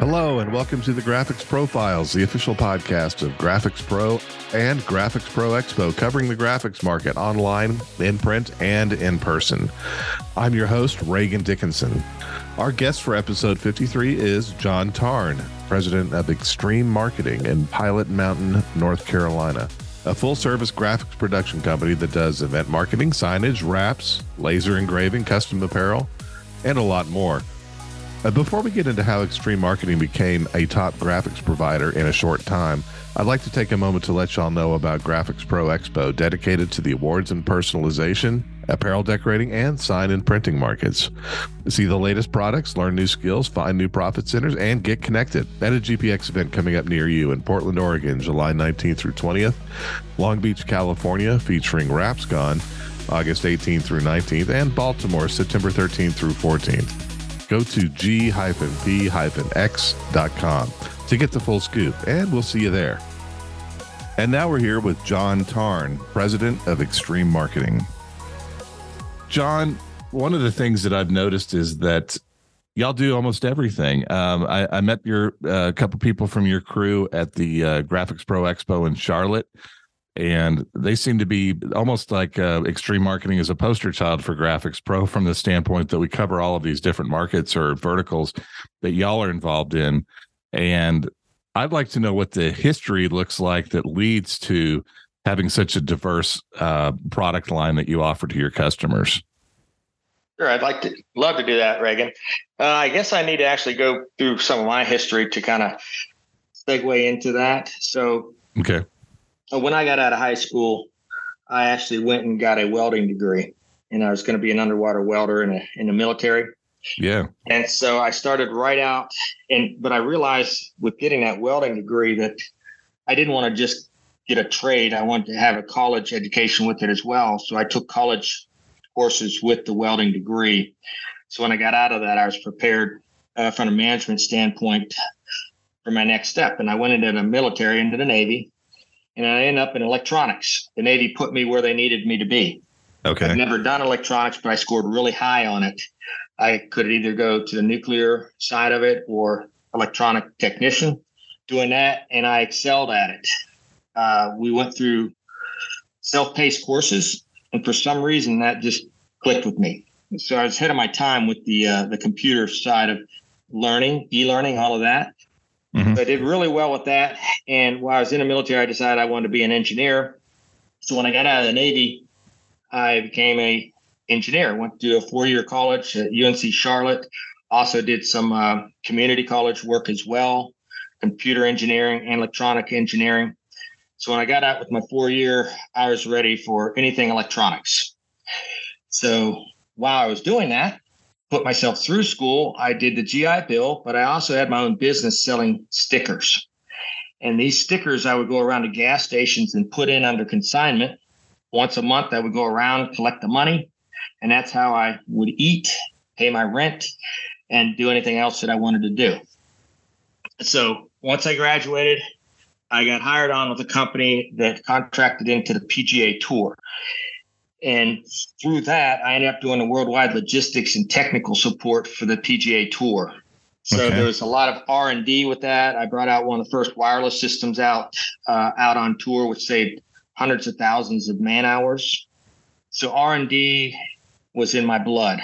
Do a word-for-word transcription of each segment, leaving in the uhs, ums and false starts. Hello and welcome to the Graphics Profiles, the official podcast of Graphics Pro and Graphics Pro Expo, covering the graphics market online, in print, and in person. I'm your host, Reagan Dickinson. Our guest for episode fifty-three is John Tarn, president of Xtreme Marketing in Pilot Mountain, North Carolina, a full-service graphics production company that does event marketing, signage, wraps, laser engraving, custom apparel, and a lot more. Before we get into how Xtreme Marketing became a top graphics provider in a short time, I'd like to take a moment to let y'all know about Graphics Pro Expo, dedicated to the awards and personalization, apparel decorating, and sign and printing markets. See the latest products, learn new skills, find new profit centers, and get connected at a G P X event coming up near you in Portland, Oregon, July nineteenth through twentieth, Long Beach, California, featuring Rapscon, August eighteenth through nineteenth, and Baltimore, September thirteenth through fourteenth. Go to g dash p dash x dot com to get the full scoop, and we'll see you there. And now we're here with John Tarn, president of Xtreme Marketing. John, one of the things that I've noticed is that y'all do almost everything. Um, I, I met your a uh, couple people from your crew at the uh, Graphics Pro Expo in Charlotte, and they seem to be almost like uh, Xtreme Marketing is a poster child for Graphics Pro from the standpoint that we cover all of these different markets or verticals that y'all are involved in. And I'd like to know what the history looks like that leads to having such a diverse uh, product line that you offer to your customers. Sure, I'd like to love to do that, Reagan. Uh, I guess I need to actually go through some of my history to kind of segue into that. So, okay. When I got out of high school, I actually went and got a welding degree, and I was going to be an underwater welder in, a, in the military. Yeah. And so I started right out, and but I realized with getting that welding degree that I didn't want to just get a trade. I wanted to have a college education with it as well. So I took college courses with the welding degree. So when I got out of that, I was prepared uh, from a management standpoint for my next step. And I went into the military, into the Navy. And I ended up in electronics. The Navy put me where they needed me to be. Okay. I've never done electronics, but I scored really high on it. I could either go to the nuclear side of it or electronic technician doing that, and I excelled at it. Uh, we went through self-paced courses, and for some reason that just clicked with me. So I was ahead of my time with the uh, the computer side of learning, e-learning, all of that. Mm-hmm. So I did really well with that. And while I was in the military, I decided I wanted to be an engineer. So when I got out of the Navy, I became an engineer. Went to a four-year college at U N C Charlotte. Also did some uh, community college work as well, computer engineering and electronic engineering. So when I got out with my four-year, I was ready for anything electronics. So while I was doing that, put myself through school. I did the G I Bill, but I also had my own business selling stickers. And these stickers, I would go around to gas stations and put in under consignment. Once a month, I would go around, collect the money. And that's how I would eat, pay my rent, and do anything else that I wanted to do. So once I graduated, I got hired on with a company that contracted into the P G A Tour. And through that, I ended up doing the worldwide logistics and technical support for the P G A Tour. So okay. There was a lot of R and D with that. I brought out one of the first wireless systems out uh, out on tour, which saved hundreds of thousands of man hours. So R and D was in my blood.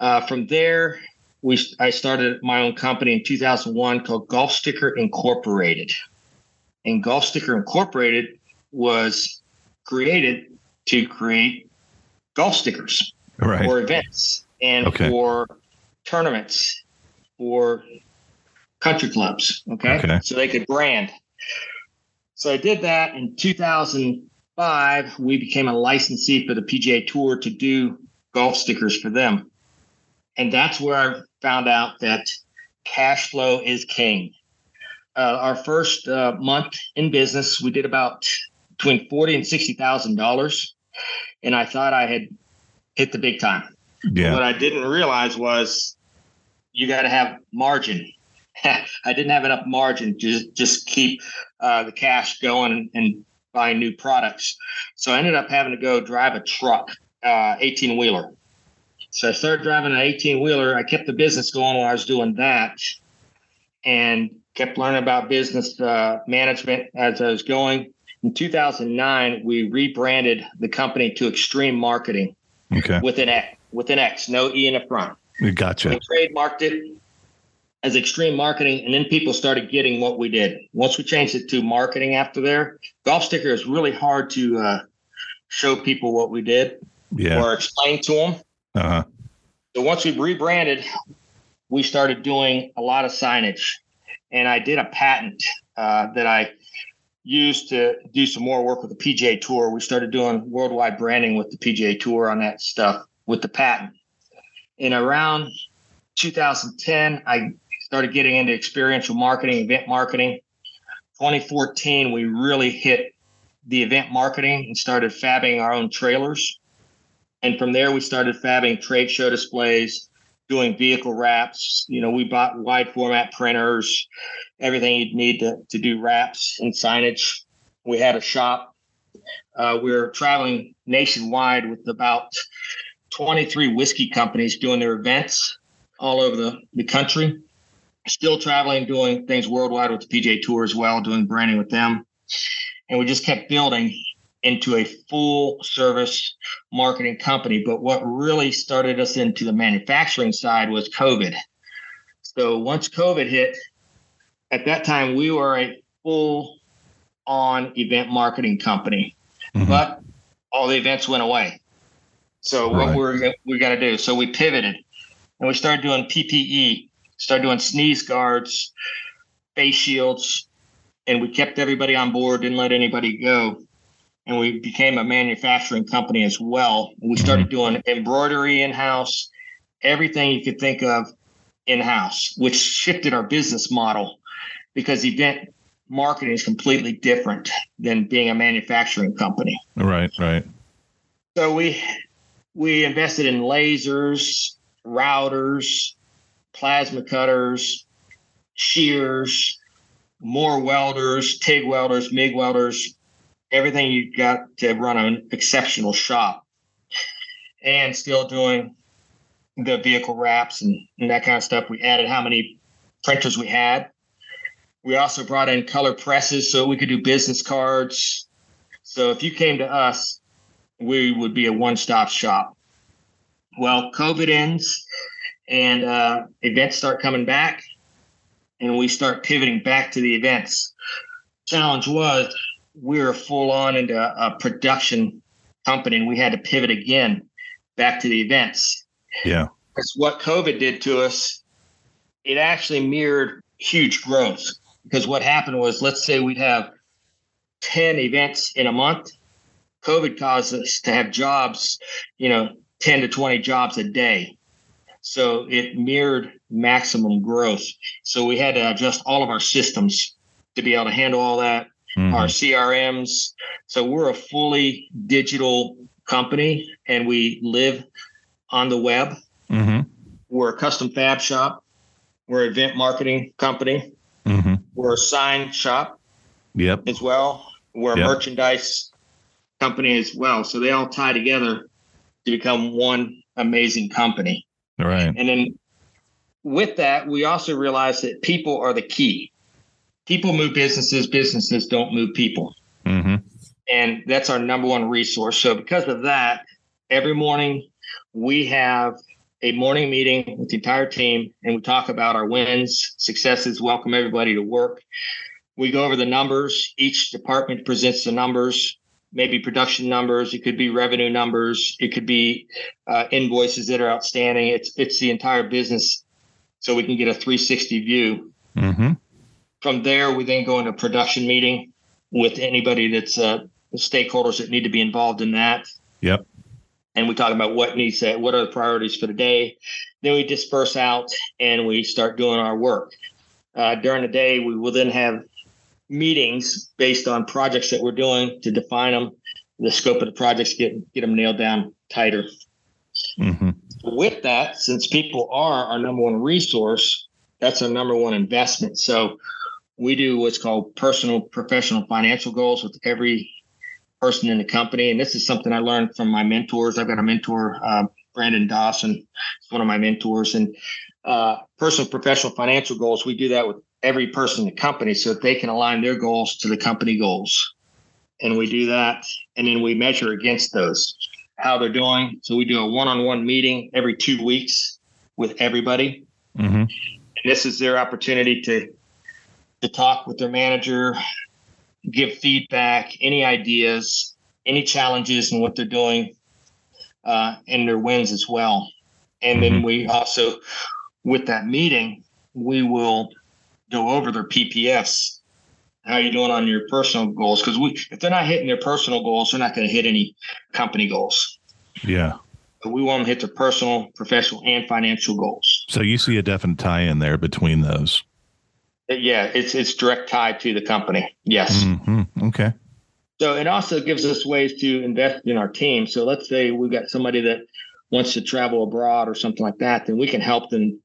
Uh, from there, we I started my own company in two thousand one called Golf Sticker Incorporated. And Golf Sticker Incorporated was created to create golf stickers right. for events and okay. for tournaments, for country clubs, okay? okay? So they could brand. So I did that. In two thousand five, we became a licensee for the P G A Tour to do golf stickers for them. And that's where I found out that cash flow is king. Uh, our first uh, month in business, we did about between forty thousand dollars and sixty thousand dollars. And I thought I had hit the big time. Yeah. What I didn't realize was you got to have margin. I didn't have enough margin to just keep uh, the cash going and, and buy new products. So I ended up having to go drive a truck, uh, eighteen-wheeler. So I started driving an eighteen-wheeler. I kept the business going while I was doing that. and kept learning about business uh, management as I was going. In two thousand nine, we rebranded the company to Xtreme Marketing. Okay. With an X, with an X, no E in the front. Gotcha. We trademarked it as Xtreme Marketing, and then people started getting what we did. Once we changed it to marketing after there, Golf Sticker is really hard to uh, show people what we did yeah. or explain to them. Uh-huh. So once we rebranded, we started doing a lot of signage, and I did a patent uh, that I used to do some more work with the P G A Tour. We started doing worldwide branding with the P G A Tour on that stuff with the patent. And around two thousand ten, I started getting into experiential marketing, event marketing. twenty fourteen, we really hit the event marketing and started fabbing our own trailers. And from there, we started fabbing trade show displays, doing vehicle wraps. You know, we bought wide format printers, everything you'd need to, to do wraps and signage. We had a shop. Uh, we were traveling nationwide with about twenty-three whiskey companies doing their events all over the, the country. Still traveling, doing things worldwide with the P G A Tour as well, doing branding with them. And we just kept building into a full service marketing company. But what really started us into the manufacturing side was COVID. So once COVID hit, at that time, we were a full on event marketing company, mm-hmm. but all the events went away. So right. what we're, we got to do, so we pivoted and we started doing P P E, started doing sneeze guards, face shields, and we kept everybody on board, didn't let anybody go. And we became a manufacturing company as well. We started doing embroidery in-house, everything you could think of in-house, which shifted our business model because event marketing is completely different than being a manufacturing company. Right, right. So we we invested in lasers, routers, plasma cutters, shears, more welders, TIG welders, MIG welders, everything you got to run an exceptional shop, and still doing the vehicle wraps and, and that kind of stuff. We added how many printers we had. We also brought in color presses so we could do business cards. So if you came to us, we would be a one-stop shop. Well, COVID ends and uh, events start coming back, and we start pivoting back to the events. Challenge was, we were full on into a production company, and we had to pivot again back to the events. Yeah. Because what COVID did to us, it actually mirrored huge growth. Because what happened was, let's say we'd have ten events in a month. COVID caused us to have jobs, you know, ten to twenty jobs a day. So it mirrored maximum growth. So we had to adjust all of our systems to be able to handle all that. Mm-hmm. Our C R Ms. So we're a fully digital company, and we live on the web. Mm-hmm. We're a custom fab shop. We're an event marketing company. Mm-hmm. We're a sign shop yep. as well. We're a yep. merchandise company as well. So they all tie together to become one amazing company. All right. And then with that, we also realized that people are the key. People move businesses, businesses don't move people. Mm-hmm. And that's our number one resource. So because of that, every morning we have a morning meeting with the entire team, and we talk about our wins, successes, welcome everybody to work. We go over the numbers. Each department presents the numbers, maybe production numbers. It could be revenue numbers. It could be uh, invoices that are outstanding. It's, it's the entire business, so we can get a three sixty view. Mm-hmm. From there, we then go into a production meeting with anybody that's uh, stakeholders that need to be involved in that. Yep. And we talk about what needs that, what are the priorities for the day. Then we disperse out and we start doing our work. Uh, during the day, we will then have meetings based on projects that we're doing to define them, the scope of the projects, get, get them nailed down tighter. Mm-hmm. With that, since people are our number one resource, that's our number one investment. So we do what's called personal, professional, financial goals with every person in the company. And this is something I learned from my mentors. I've got a mentor, uh, Brandon Dawson. He's one of my mentors. And uh, personal, professional, financial goals, we do that with every person in the company so that they can align their goals to the company goals. And we do that, and then we measure against those, how they're doing. So we do a one-on-one meeting every two weeks with everybody. Mm-hmm. And this is their opportunity to to talk with their manager, give feedback, any ideas, any challenges in what they're doing, uh, and their wins as well. And then we also, with that meeting, we will go over their P P Fs. How are you doing on your personal goals? Because we, if they're not hitting their personal goals, they're not going to hit any company goals. Yeah. But we want them to hit their personal, professional, and financial goals. So you see a definite tie-in there between those. Yeah, it's it's direct tie to the company. Yes. Mm-hmm. Okay. So it also gives us ways to invest in our team. So let's say we've got somebody that wants to travel abroad or something like that, then we can help them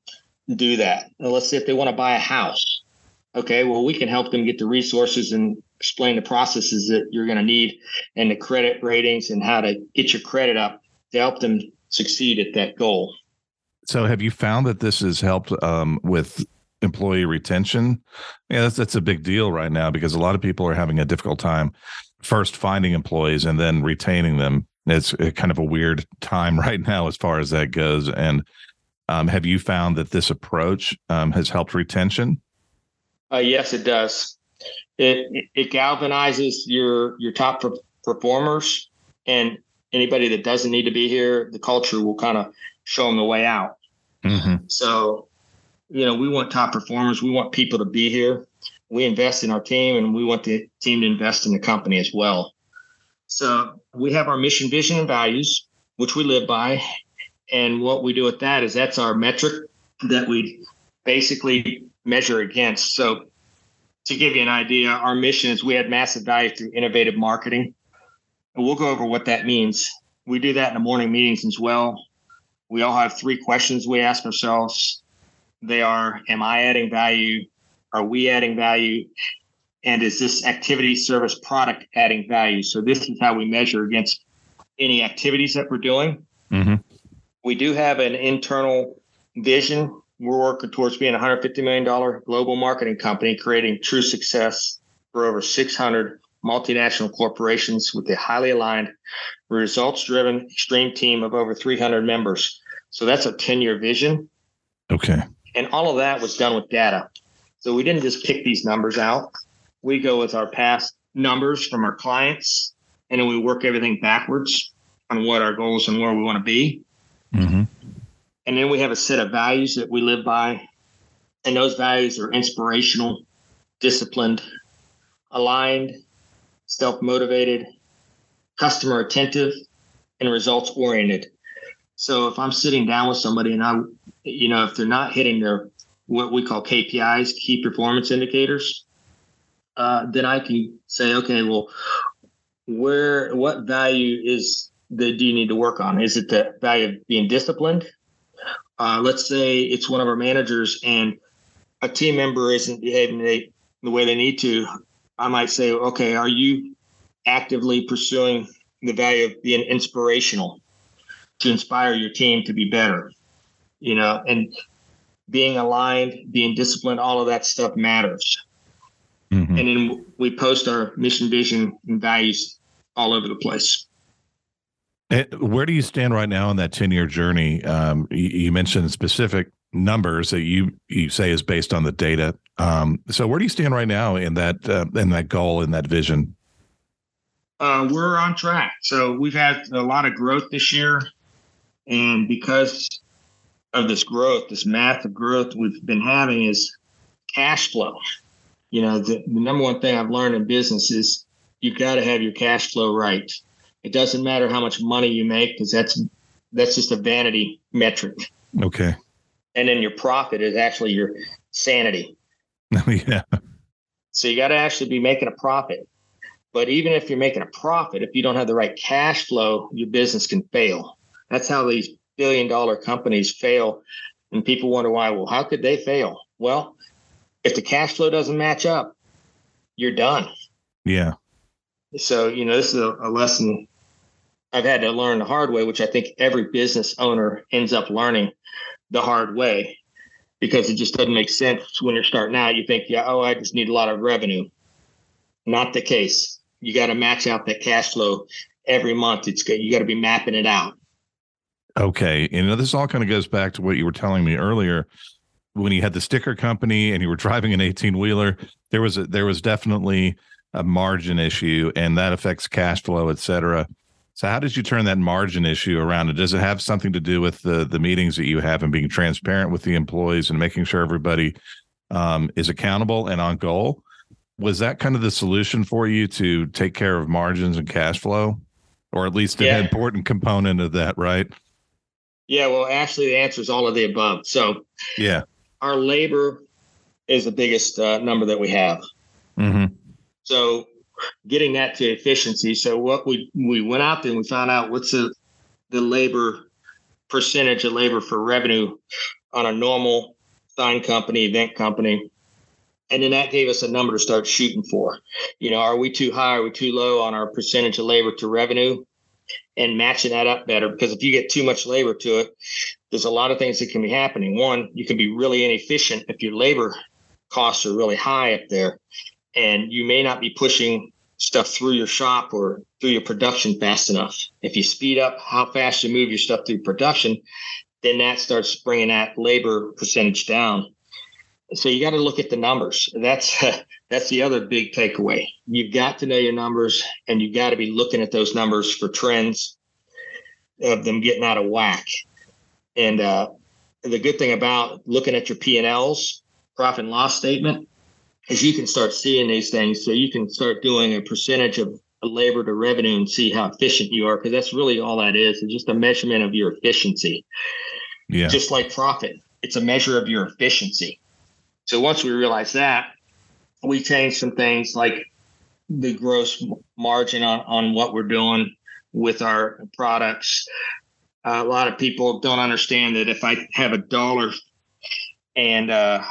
do that. Now, let's say if they want to buy a house. Okay, well, we can help them get the resources and explain the processes that you're going to need and the credit ratings and how to get your credit up to help them succeed at that goal. So have you found that this has helped um, with employee retention? Yeah, that's, that's a big deal right now because a lot of people are having a difficult time first finding employees and then retaining them. It's kind of a weird time right now as far as that goes. And um, have you found that this approach um, has helped retention? Uh, yes, it does. It it galvanizes your your top performers, and anybody that doesn't need to be here, the culture will kind of show them the way out. Mm-hmm. So, you know, we want top performers. We want people to be here. We invest in our team, and we want the team to invest in the company as well. So we have our mission, vision, and values, which we live by. And what we do with that is that's our metric that we basically measure against. So to give you an idea, our mission is we add massive value through innovative marketing. And we'll go over what that means. We do that in the morning meetings as well. We all have three questions we ask ourselves. They are, am I adding value? Are we adding value? And is this activity, service, product adding value? So this is how we measure against any activities that we're doing. Mm-hmm. We do have an internal vision. We're working towards being a one hundred fifty million dollars global marketing company, creating true success for over six hundred multinational corporations with a highly aligned, results-driven, extreme team of over three hundred members. So that's a ten-year vision. Okay. And all of that was done with data. So we didn't just pick these numbers out. We go with our past numbers from our clients, and then we work everything backwards on what our goals and where we want to be. Mm-hmm. And then we have a set of values that we live by, and those values are inspirational, disciplined, aligned, self-motivated, customer attentive, and results-oriented. So if I'm sitting down with somebody and I, you know, if they're not hitting their what we call K P Is, key performance indicators, Uh, then I can say, okay, well, where, what value is the, do you need to work on? Is it the value of being disciplined? Uh, let's say it's one of our managers and a team member isn't behaving they, the way they need to. I might say, okay, are you actively pursuing the value of being inspirational to inspire your team to be better? You know, and being aligned, being disciplined, all of that stuff matters. Mm-hmm. And then we post our mission, vision, and values all over the place. Where do you stand right now on that ten-year journey? Um, you, you mentioned specific numbers that you, you say is based on the data. Um, so where do you stand right now in that uh, in that goal, in that vision? Uh, we're on track. So we've had a lot of growth this year. And because of this growth, this massive growth we've been having is cash flow. You know, the, the number one thing I've learned in business is you've got to have your cash flow right. It doesn't matter how much money you make because that's that's just a vanity metric. Okay. And then your profit is actually your sanity. Yeah. So you got to actually be making a profit. But even if you're making a profit, if you don't have the right cash flow, your business can fail. That's how these billion-dollar companies fail. And people wonder why, well, how could they fail? Well, if the cash flow doesn't match up, you're done. Yeah. So, you know, this is a, a lesson I've had to learn the hard way, which I think every business owner ends up learning the hard way. because it just doesn't make sense. When you're starting out, you think, yeah, oh, I just need a lot of revenue. Not the case. You got to match out that cash flow every month. It's good. You got to be mapping it out. Okay. And this all kind of goes back to what you were telling me earlier when you had the sticker company and you were driving an eighteen wheeler, there was a, there was definitely a margin issue, and that affects cash flow, et cetera. So how did you turn that margin issue around? Does it have something to do with the the meetings that you have and being transparent with the employees and making sure everybody um, is accountable and on goal? Was that kind of the solution for you to take care of margins and cash flow, or at least an yeah. important component of that, right? Yeah, well, actually, the answer is all of the above. So yeah, our labor is the biggest uh, number that we have. Mm-hmm. So getting that to efficiency. So what we, we went out there and we found out what's the, the labor percentage of labor for revenue on a normal sign company, event company. And then that gave us a number to start shooting for. You know, are we too high? Are we too low on our percentage of labor to revenue? And matching that up better, because if you get too much labor to it, there's a lot of things that can be happening. One, you can be really inefficient if your labor costs are really high up there, and you may not be pushing stuff through your shop or through your production fast enough. If you speed up how fast you move your stuff through production, then that starts bringing that labor percentage down. So you got to look at the numbers. That's uh, that's the other big takeaway. You've got to know your numbers, and you've got to be looking at those numbers for trends of them getting out of whack. And uh, the good thing about looking at your P and L's, profit and loss statement, is you can start seeing these things. So you can start doing a percentage of labor to revenue and see how efficient you are, because that's really all that is. It's just a measurement of your efficiency. Yeah. Just like profit, it's a measure of your efficiency. So once we realized that, we changed some things like the gross margin on, on what we're doing with our products. Uh, a lot of people don't understand that if I have a dollar and uh,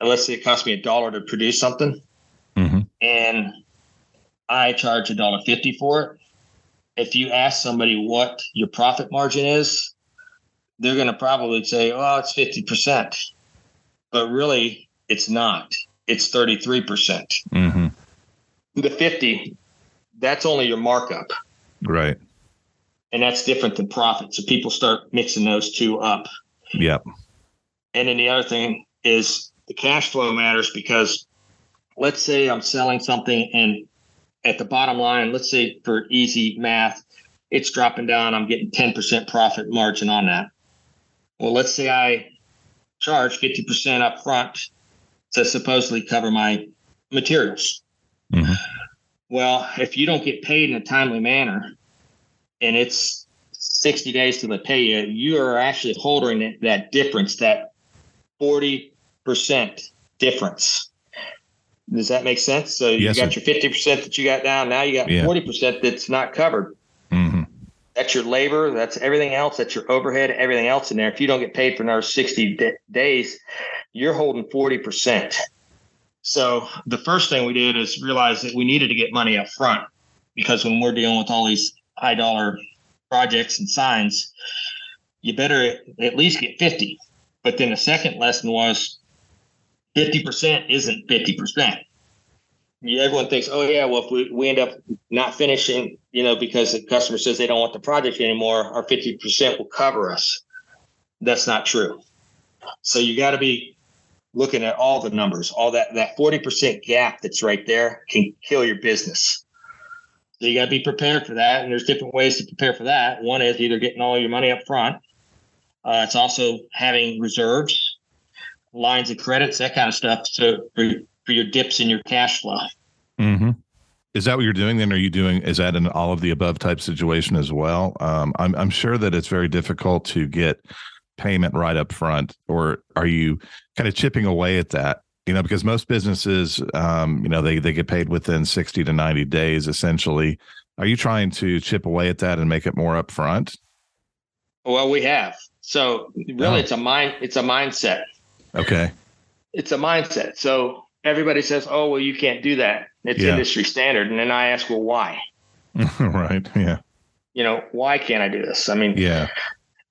let's say it costs me a dollar to produce something, mm-hmm. and I charge a dollar fifty for it. If you ask somebody what your profit margin is, they're going to probably say, oh, it's fifty percent. But really, it's not. It's thirty-three percent. Mm-hmm. The fifty, that's only your markup. Right. And that's different than profit. So people start mixing those two up. Yep. And then the other thing is the cash flow matters, because let's say I'm selling something, and at the bottom line, let's say for easy math, it's dropping down. I'm getting ten percent profit margin on that. Well, let's say I charge fifty percent up front to supposedly cover my materials. Mm-hmm. Well, if you don't get paid in a timely manner, and it's sixty days till they pay you, you are actually holding that difference, that forty percent difference. Does that make sense? So yes, you got sir. your fifty percent that you got down. Now you got yeah. forty percent that's not covered. Mm-hmm. That's your labor. That's everything else. That's your overhead, everything else in there. If you don't get paid for another sixty days, you're holding forty percent. So the first thing we did is realize that we needed to get money up front, because when we're dealing with all these high dollar projects and signs, you better at least get fifty. But then the second lesson was fifty percent isn't fifty percent. Yeah, everyone thinks, oh, yeah, well, if we, we end up not finishing, you know, because the customer says they don't want the project anymore, our fifty percent will cover us. That's not true. So you got to be looking at all the numbers. All that, that forty percent gap that's right there can kill your business. So you got to be prepared for that. And there's different ways to prepare for that. One is either getting all your money up front. Uh, it's also having reserves, lines of credits, that kind of stuff. So for for your dips in your cash flow. Mm-hmm. Is that what you're doing then? Are you doing, is that an all of the above type situation as well? Um, I'm, I'm sure that it's very difficult to get payment right up front, or are you kind of chipping away at that? You know, because most businesses, um, you know, they, they get paid within sixty to ninety days, essentially. Are you trying to chip away at that and make it more upfront? Well, we have. So really oh. it's a mind, it's a mindset. Okay. It's a mindset. So everybody says, oh, well, you can't do that. It's yeah. industry standard. And then I ask, well, why? Right. Yeah. You know, why can't I do this? I mean, yeah.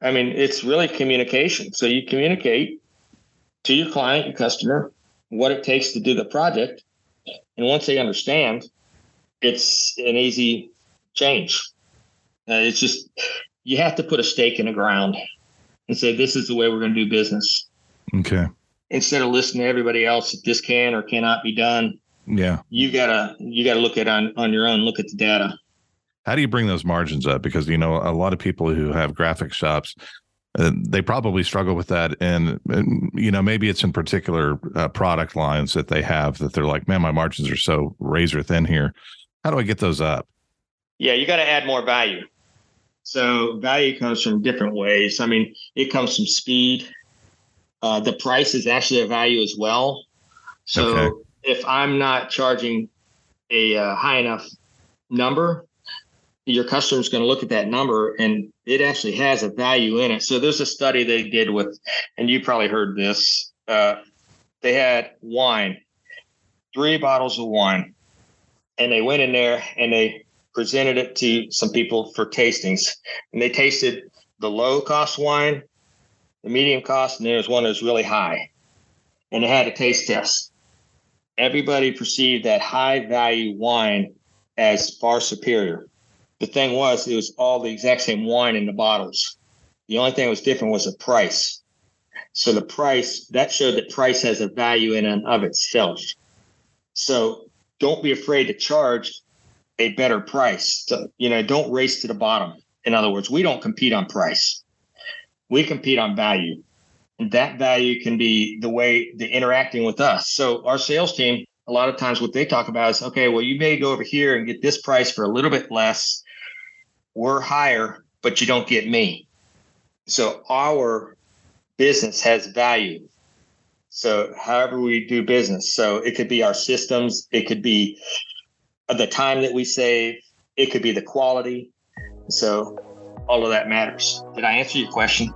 I mean, it's really communication. So you communicate to your client, your customer, what it takes to do the project. And once they understand, it's an easy change. Uh, it's just, you have to put a stake in the ground and say, this is the way we're going to do business. Okay. Instead of listening to everybody else that this can or cannot be done. Yeah. You gotta, you gotta look at on, on your own, look at the data. How do you bring those margins up? Because, you know, a lot of people who have graphic shops, uh, they probably struggle with that. And, and, you know, maybe it's in particular uh, product lines that they have that they're like, man, my margins are so razor thin here. How do I get those up? Yeah. You got to add more value. So value comes from different ways. I mean, it comes from speed. Uh, the price is actually a value as well. So okay. if I'm not charging a uh, high enough number, your customer's going to look at that number and it actually has a value in it. So there's a study they did with, and you probably heard this, uh, they had wine, three bottles of wine, and they went in there and they presented it to some people for tastings, and they tasted the low cost wine, the medium cost, and there was one that was really high, and they had a taste test. Everybody perceived that high value wine as far superior. The thing was, it was all the exact same wine in the bottles. The only thing that was different was the price. So the price, that showed that price has a value in and of itself. So don't be afraid to charge a better price. So, you know, don't race to the bottom. In other words, we don't compete on price. We compete on value. And that value can be the way they're interacting with us. So our sales team, a lot of times what they talk about is, okay, well, you may go over here and get this price for a little bit less. We're higher, but you don't get me. So our business has value. So however we do business. So it could be our systems. It could be the time that we save. It could be the quality. So all of that matters. Did I answer your question?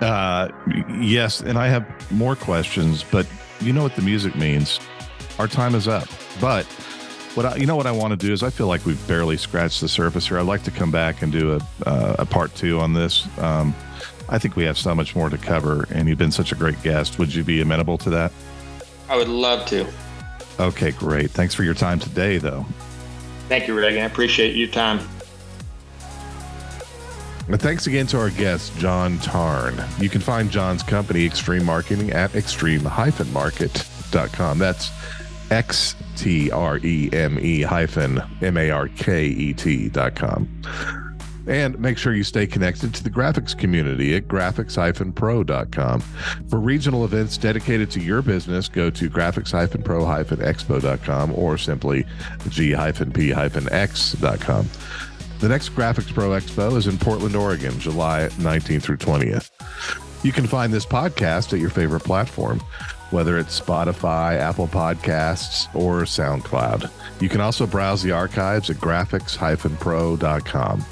Uh, yes. And I have more questions, but you know what the music means. Our time is up. But what I, you know what I want to do is I feel like we've barely scratched the surface here. I'd like to come back and do a uh, a part two on this. Um, I think we have so much more to cover, and you've been such a great guest. Would you be amenable to that? I would love to. Okay, great. Thanks for your time today, though. Thank you, Rick. I appreciate your time. But thanks again to our guest, John Tarn. You can find John's company, Xtreme Marketing, at xtreme market dot com. That's X T R E M E hyphen M A R K E T dot com. And make sure you stay connected to the graphics community at graphics pro dot com. For regional events dedicated to your business, go to graphics pro expo dot com or simply g p x dot com. The next Graphics Pro Expo is in Portland, Oregon, July nineteenth through twentieth. You can find this podcast at your favorite platform, whether it's Spotify, Apple Podcasts, or SoundCloud. You can also browse the archives at graphics pro dot com.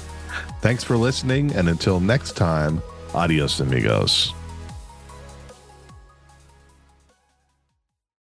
Thanks for listening, and until next time, adios amigos.